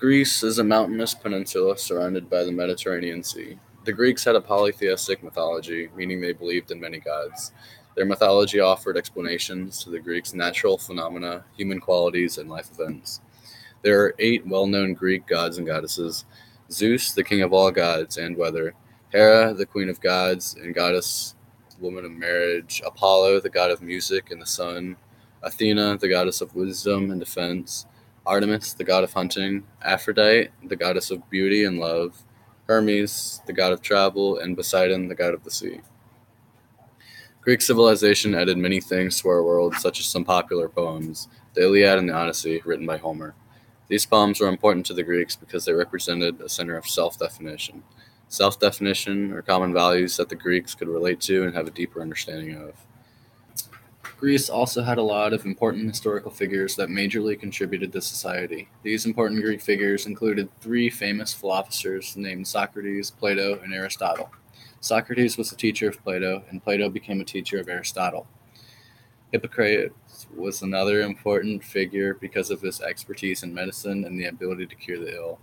Greece is a mountainous peninsula surrounded by the Mediterranean Sea. The Greeks had a polytheistic mythology, meaning they believed in many gods. Their mythology offered explanations to the Greeks' natural phenomena, human qualities, and life events. There are 8 well-known Greek gods and goddesses: Zeus, the king of all gods and weather; Hera, the queen of gods and goddess, woman of marriage; Apollo, the god of music and the sun; Athena, the goddess of wisdom and defense; Artemis, the god of hunting; Aphrodite, the goddess of beauty and love; Hermes, the god of travel; and Poseidon, the god of the sea. Greek civilization added many things to our world, such as some popular poems, the Iliad and the Odyssey, written by Homer. These poems were important to the Greeks because they represented a center of self-definition. Self-definition are common values that the Greeks could relate to and have a deeper understanding of. Greece also had a lot of important historical figures that majorly contributed to society. These important Greek figures included 3 famous philosophers named Socrates, Plato, and Aristotle. Socrates was a teacher of Plato, and Plato became a teacher of Aristotle. Hippocrates was another important figure because of his expertise in medicine and the ability to cure the ill.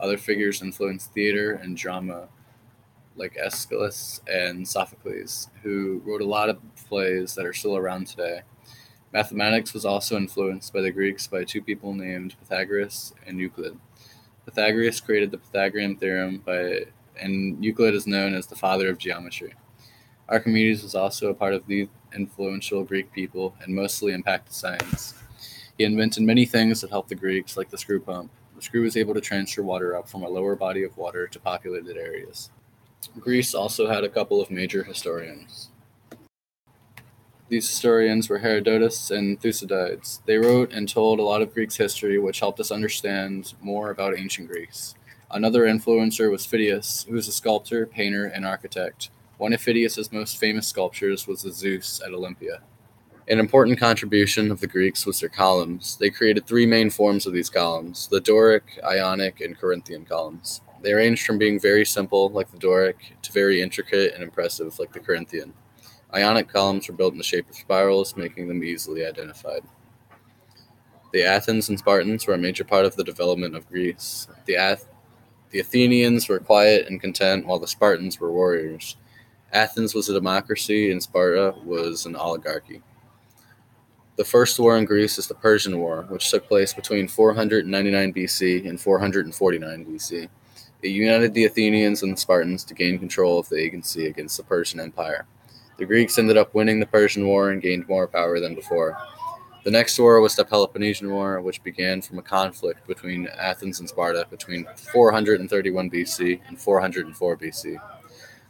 Other figures influenced theater and drama, like Aeschylus and Sophocles, who wrote a lot of plays that are still around today. Mathematics was also influenced by the Greeks by 2 people named Pythagoras and Euclid. Pythagoras created the Pythagorean theorem, and Euclid is known as the father of geometry. Archimedes was also a part of the influential Greek people and mostly impacted science. He invented many things that helped the Greeks, like the screw pump. The screw was able to transfer water up from a lower body of water to populated areas. Greece also had a couple of major historians. These historians were Herodotus and Thucydides. They wrote and told a lot of Greek's history, which helped us understand more about ancient Greece. Another influencer was Phidias, who was a sculptor, painter, and architect. One of Phidias' most famous sculptures was the Zeus at Olympia. An important contribution of the Greeks was their columns. They created 3 main forms of these columns: the Doric, Ionic, and Corinthian columns. They ranged from being very simple, like the Doric, to very intricate and impressive, like the Corinthian. Ionic columns were built in the shape of spirals, making them easily identified. The Athens and Spartans were a major part of the development of Greece. The Athenians were quiet and content, while the Spartans were warriors. Athens was a democracy, and Sparta was an oligarchy. The first war in Greece is the Persian War, which took place between 499 BC and 449 BC. It united the Athenians and the Spartans to gain control of the agency against the Persian Empire. The Greeks ended up winning the Persian War and gained more power than before. The next war was the Peloponnesian War, which began from a conflict between Athens and Sparta between 431 BC and 404 BC.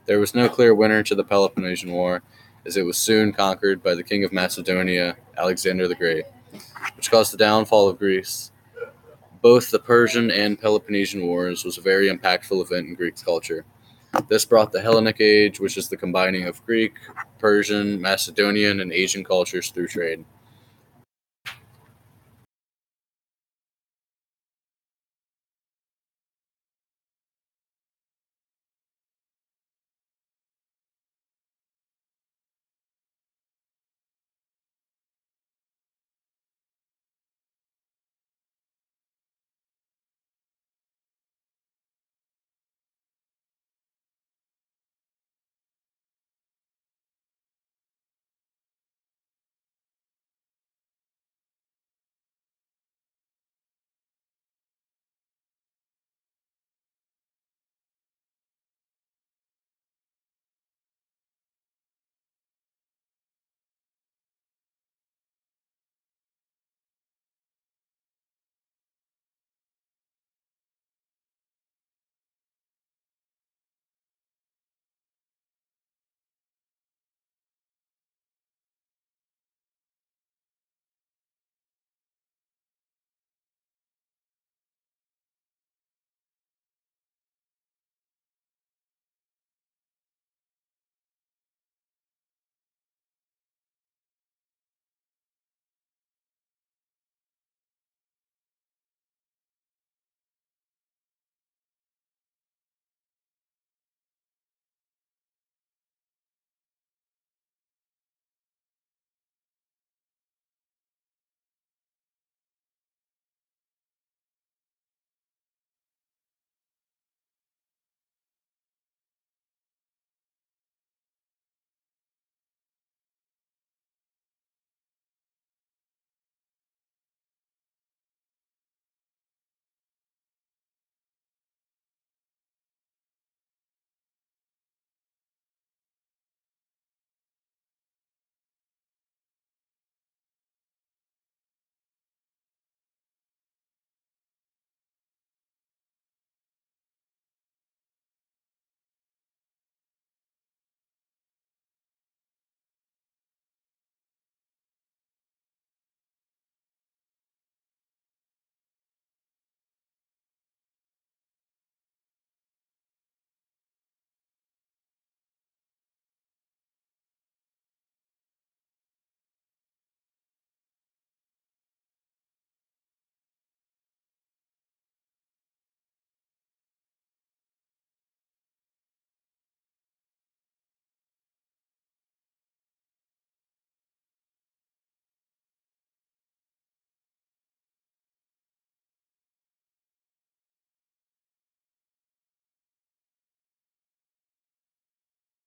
There was no clear winner to the Peloponnesian War, as it was soon conquered by the king of Macedonia, Alexander the Great, which caused the downfall of Greece. Both the Persian and Peloponnesian Wars was a very impactful event in Greek culture. This brought the Hellenic Age, which is the combining of Greek, Persian, Macedonian, and Asian cultures through trade.